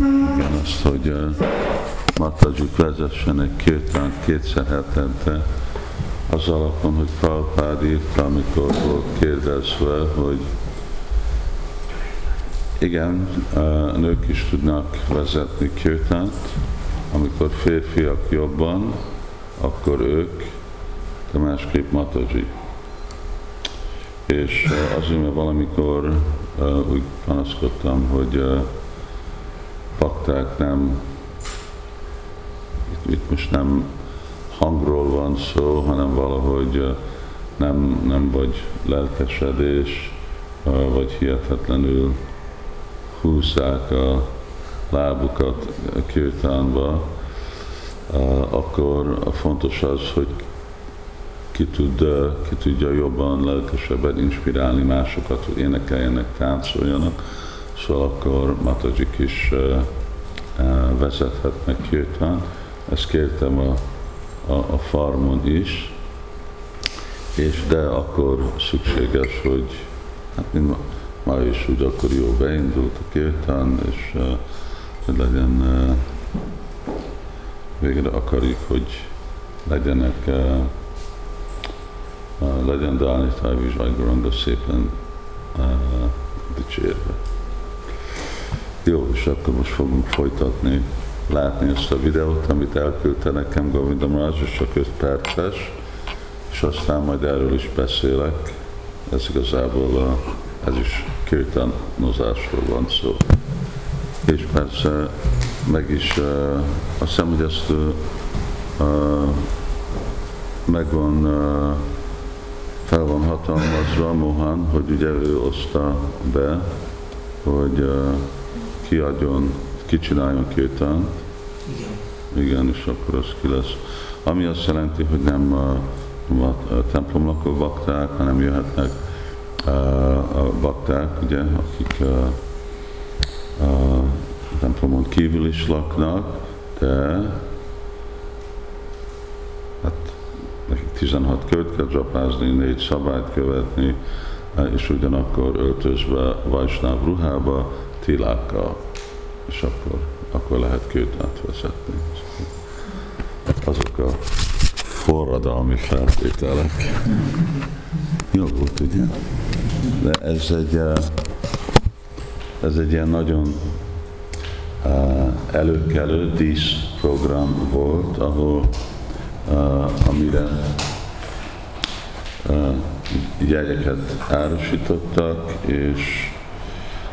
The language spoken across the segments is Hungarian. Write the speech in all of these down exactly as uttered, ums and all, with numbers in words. Igen, azt, hogy uh, Mātājik vezessenek kirtánt kétszer hetente, az alapon, hogy Prabhupád írta, amikor volt kérdezve, hogy igen, uh, nők is tudnak vezetni kirtánt, amikor férfiak jobban, akkor ők, de másképp Mātājik. És uh, azért, mert valamikor uh, úgy panaszkodtam, hogy uh, pakták nem, itt, itt most nem hangról van szó, hanem valahogy nem, nem vagy lelkesedés, vagy hihetetlenül húzzák a lábukat kirtánba, akkor fontos az, hogy ki, tud, ki tudja jobban, lelkesebben inspirálni másokat, hogy énekeljenek, táncoljanak. Szóval akkor Mātājik is uh, uh, vezethetnek kirtán. Ezt kértem a, a, a farmon is, és de akkor szükséges, hogy hát ma, ma is úgy akkor jó beindult a kirtán, és uh, hogy legyen, uh, végre akarjuk, hogy legyenek, uh, uh, legyen Dálnitáj Vizsajgoranda szépen uh, dicsérve. Jó, és akkor most fogunk folytatni, látni ezt a videót, amit elküldte nekem Gavindom, az is csak öt perces, és aztán majd erről is beszélek. Ez igazából, a, ez is kirtánozásról van szó. És persze meg is, uh, azt hiszem, hogy ezt uh, megvan, uh, fel van hatalmazva Mohan, hogy ugye ő oszta be, hogy uh, kiadjon, kicsináljon kirtánt. Igen. Igen, és akkor az ki lesz. Ami azt jelenti, hogy nem a, a, a templomnak a bakták, hanem jöhetnek a, a bakták, ugye, akik a, a templomon kívül is laknak, de hát nekik tizenhat kört kell csapázni, négy szabályt követni, és ugyanakkor öltözve vajsnáv ruhába, tilákkal, és akkor, akkor lehet kirtánt vezetni. Azok a forradalmi feltételek. Jó volt, ugye? De ez egy, ez egy ilyen nagyon előkelő díszprogram volt, ahol amire jegyeket árusítottak, és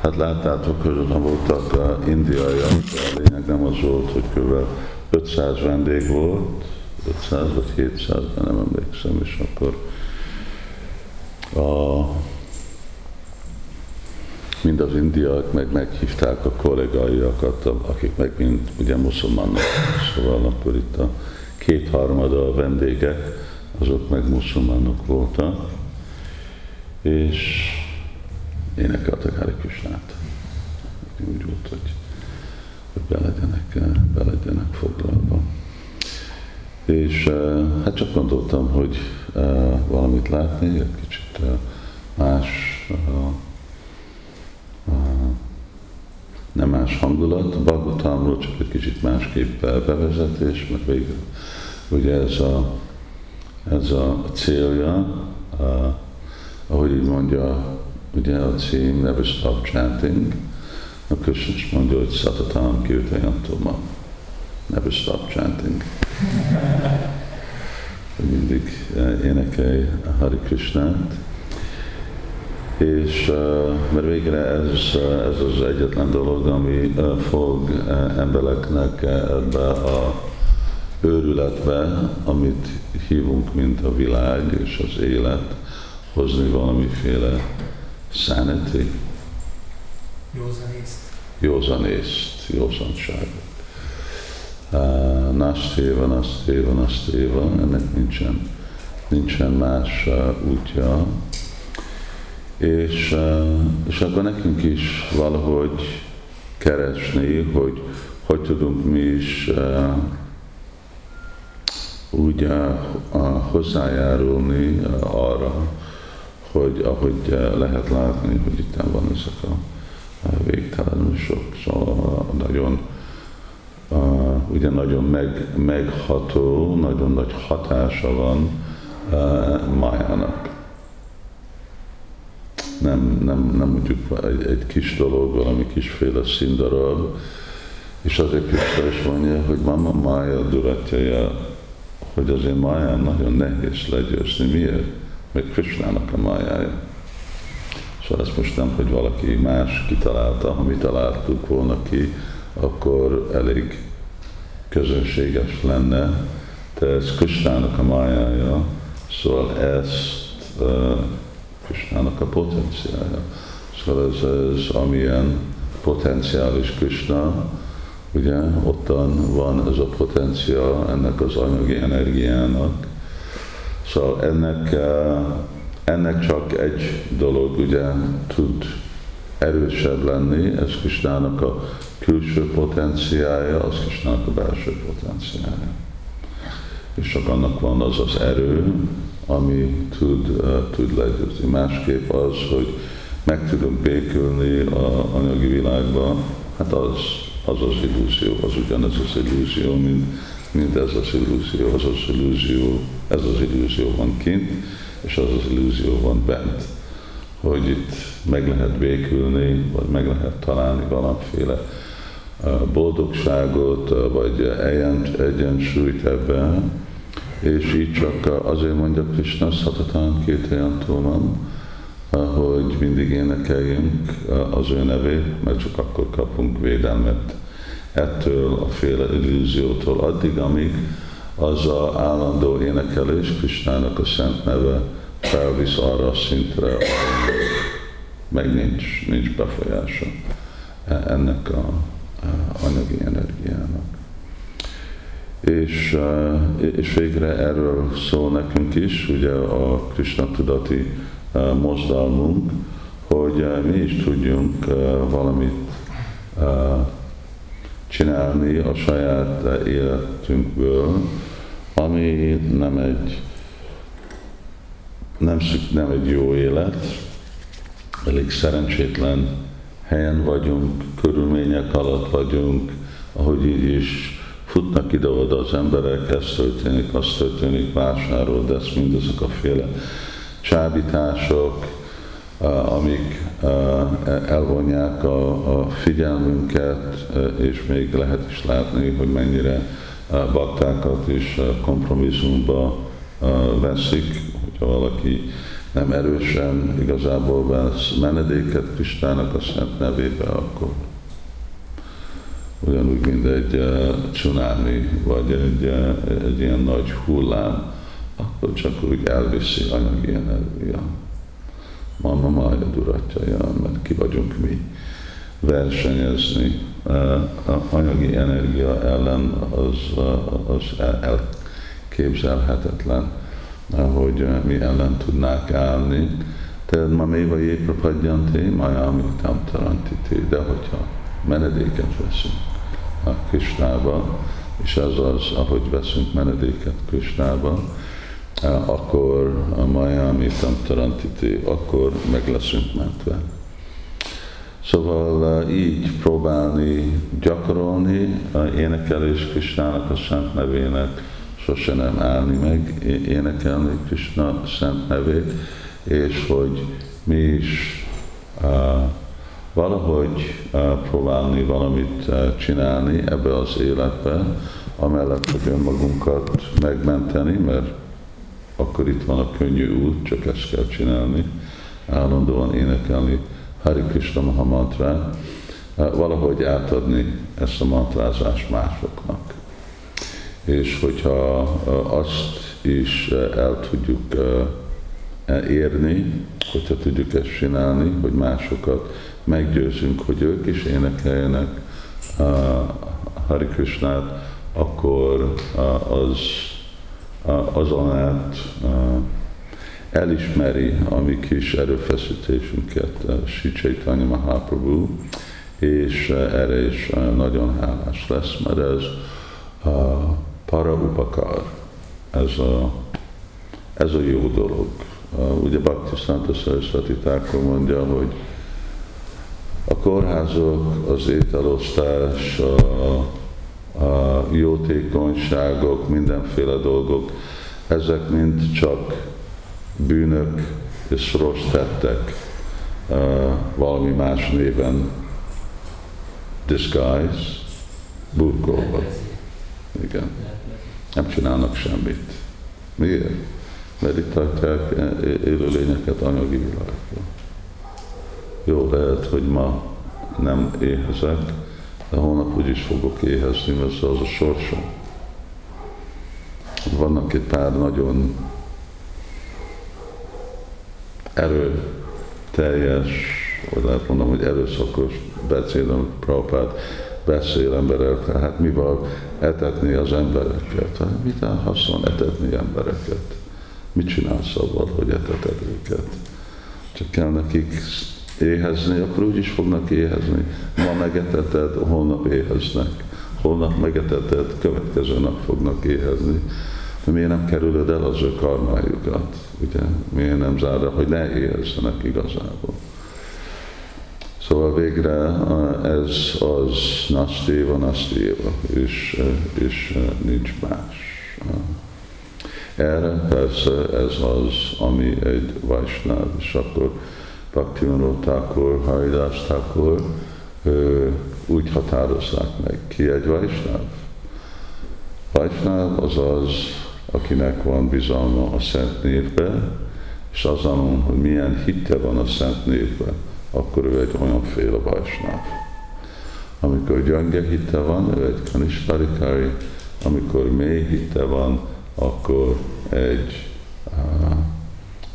hát láttátok, hogy voltak a indiaiak, a lényeg nem az volt, hogy kb. ötszáz vendég volt, ötszáz vagy hétszáz, nem emlékszem, és akkor a, mind az indiaiak meg meghívták a kollégaiakat, akik meg mind ugye muszulmanok, szóval akkor itt a kétharmada a vendégek, azok meg muszulmanok voltak, és énekeltek Hare Kṛṣṇát. Úgy volt, hogy be legyenek, be legyenek foglalva. És hát csak gondoltam, hogy valamit látni, egy kicsit más, nem más hangulat, Bhagavatamról csak egy kicsit másképp bevezetés, mert végül ugye ez a, ez a célja, ahogy így mondja, ugye a cím, Never Stop Chanting, a Krishna is mondja, hogy Satatam Kirtayantam, Never Stop Chanting. Mindig énekelj a Hare Kṛṣṇát. És mert végre ez, ez az egyetlen dolog, ami fog embereknek ebbe a őrületbe, amit hívunk, mint a világ és az élet, hozni valamiféle sanity, józanészt, józanészt, józanságot. Uh, nasztéva, nasztéva, nasztéva, ennek nincsen, nincsen más uh, útja. És, uh, és akkor nekünk is valahogy keresni, hogy hogy tudunk mi is uh, úgy uh, uh, hozzájárulni uh, arra, hogy ahogy lehet látni, hogy itt van ezek a végtelenül sok, szóval nagyon, ugye nagyon meg, megható, nagyon nagy hatása van Májának. Nem, nem, nem mondjuk egy, egy kis dolog, valami kisféle színdarab, és azért Krishna is mondja, hogy Mama Maya duratjaja, hogy az én Máján nagyon nehéz legyőzni. Miért? Mert Krishnának a Májája. Szóval ezt most nem, hogy valaki más kitalálta, ha mi találtuk volna ki, akkor elég közönséges lenne. De ez Krishnának a Májája, szóval ezt uh, Krishnának a potenciája. Szóval ez, ez amilyen potenciális Krishna, ugye, ottan van ez a potenciál ennek az anyagi energiának. Szóval ennek, ennek csak egy dolog, ugye, tud erősebb lenni, ez Krishnának a külső potenciája, az Krishnának a belső potenciája. És csak annak van az az erő, ami tud, tud legyőzni. Másképp az, hogy meg tudunk békülni az anyagi világba, hát az az az illúzió, az ugyanez az illúzió, mint, mint ez az illúzió, az az illúzió, ez az illúzió van kint, és az az illúzió van bent. Hogy itt meg lehet békülni, vagy meg lehet találni valamiféle boldogságot, vagy egyensúlyt ebben, és így csak azért mondja Krishna, Szatatán két helyentől van, hogy mindig énekeljünk az ő nevét, mert csak akkor kapunk védelmet ettől a féle illúziótól. Addig, amíg az a állandó énekelés, Krishnának a szent neve felvisz arra a szintre, ahol meg nincs, nincs befolyása ennek az anyagi energiának. És, és végre erről szól nekünk is, ugye a Krishna tudati mozdalmunk, hogy mi is tudjunk valamit csinálni a saját életünkből, ami nem egy, nem, nem egy jó élet, elég szerencsétlen helyen vagyunk, körülmények alatt vagyunk, ahogy így is futnak ide-oda az emberek, ez történik, az történik, vásárold ezt, mindezek a féle csábítások, amik elvonják a figyelmünket, és még lehet is látni, hogy mennyire baktákat is kompromisszumba veszik, hogyha valaki nem erősen igazából vesz menedéket Kristának a szent nevébe, akkor ugyanúgy, mint egy csunámi, vagy egy, egy ilyen nagy hullám, akkor csak úgy elviszi anyagi energia. Mama Mája duratjaja, mert ki vagyunk mi versenyezni. A anyagi energia ellen az, az elképzelhetetlen, hogy mi ellen tudnánk állni. Tehát maméva jéprapadjanté, majámi tamtarantité, de hogyha menedéket veszünk a Krishnába, és ez az, ahogy veszünk menedéket Krishnába, akkor a Miami Tamtarantiti, akkor meg leszünk mentve. Szóval így próbálni gyakorolni, énekelés Krishnának a szent nevének, sose nem állni meg, énekelni Krishna szent nevét, és hogy mi is valahogy próbálni valamit csinálni ebbe az életbe, amellett, hogy önmagunkat megmenteni, mert akkor itt van a könnyű út, csak ezt kell csinálni, állandóan énekelni Hare Kṛṣṇa Maha mantrát, valahogy átadni ezt a mantrázást másoknak. És hogyha azt is el tudjuk érni, hogyha tudjuk ezt csinálni, hogy másokat meggyőzünk, hogy ők is énekeljenek Hare Kṛṣṇát, akkor az azon át elismeri a mi kis erőfeszítésünket Sicsei Tanya Mahaprabhu, és erre is nagyon hálás lesz, mert ez a para upakar, ez a, ez a jó dolog. Ugye Bhaktisiddhanta Szaraszvati Thakur mondja, hogy a kórházok, az ételosztás, a, a jótékonyságok, mindenféle dolgok, ezek mind csak bűnök és rossz tettek, valami más néven disguise, burkolva. Igen. Nem csinálnak semmit. Miért? Mert itt tartják élőlényeket anyagi világban. Jó, lehet, hogy ma nem éhezek, de holnap úgyis fogok éhezni, mert az a sorsom. Vannak egy pár nagyon erőteljes, vagy lehet mondom, hogy erőszakos beszélem, Prabhupád beszél emberekkel, hát mivel etetni az embereket? Hát mit haszon etetni embereket? Mit csinálsz abban, hogy eteted őket? Csak kell nekik éhezni, akkor úgyis fognak éhezni. Ma megeteted, holnap éheznek. Holnap megeteted, következő nap fognak éhezni. De miért nem kerülöd el az ő karmájukat? Ugye? Miért nem zárod, hogy ne éhezzenek igazából? Szóval végre ez az nasztéva, nasztéva, és, és nincs más. Erre persze ez az, ami egy Vaisnáv, és akkor Bhaktisiddhanta Thakur, Hare Kṛṣṇa úgy határozták meg, ki egy Vaisnáv. Vaisnáv az az, akinek van bizalma a Szent Névbe, és azon, hogy milyen hitte van a Szent Névbe, akkor ő egy olyanféle Vaisnáv. Amikor gyönge hitte van, ő egy kaniṣṭharikári, amikor mély hitte van, akkor egy,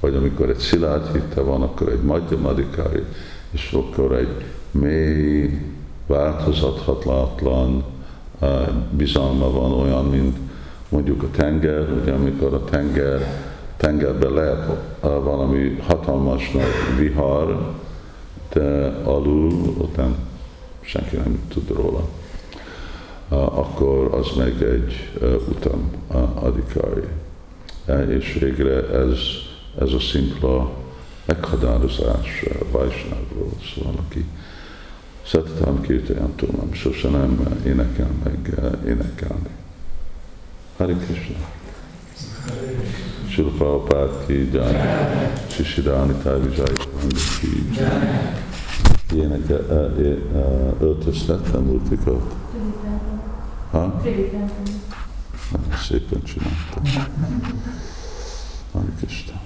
vagy amikor egy szilárd hitte van, akkor egy madhyamadikári, és akkor egy mély, változathatatlan bizalma van, olyan, mint mondjuk a tenger, ugye amikor a tenger, tengerben lehet valami hatalmas nagy vihar, de alul, ott nem, senki nem tud róla. Akkor az meg egy utam adikári. És végre ez, ez a szimpla meghatározás Vaisnávról, szóval aki szettem kételyen tudom, sose nem énekel meg énekelni. Hare Kṛṣṇa. Śrīla Prabhupāda ki jai, Śrī Śrīdánitá Vizsai Pandit ki jai. Énekel, öltöztettem multikat. Ha? Szépen csináltam. Hare Kṛṣṇa.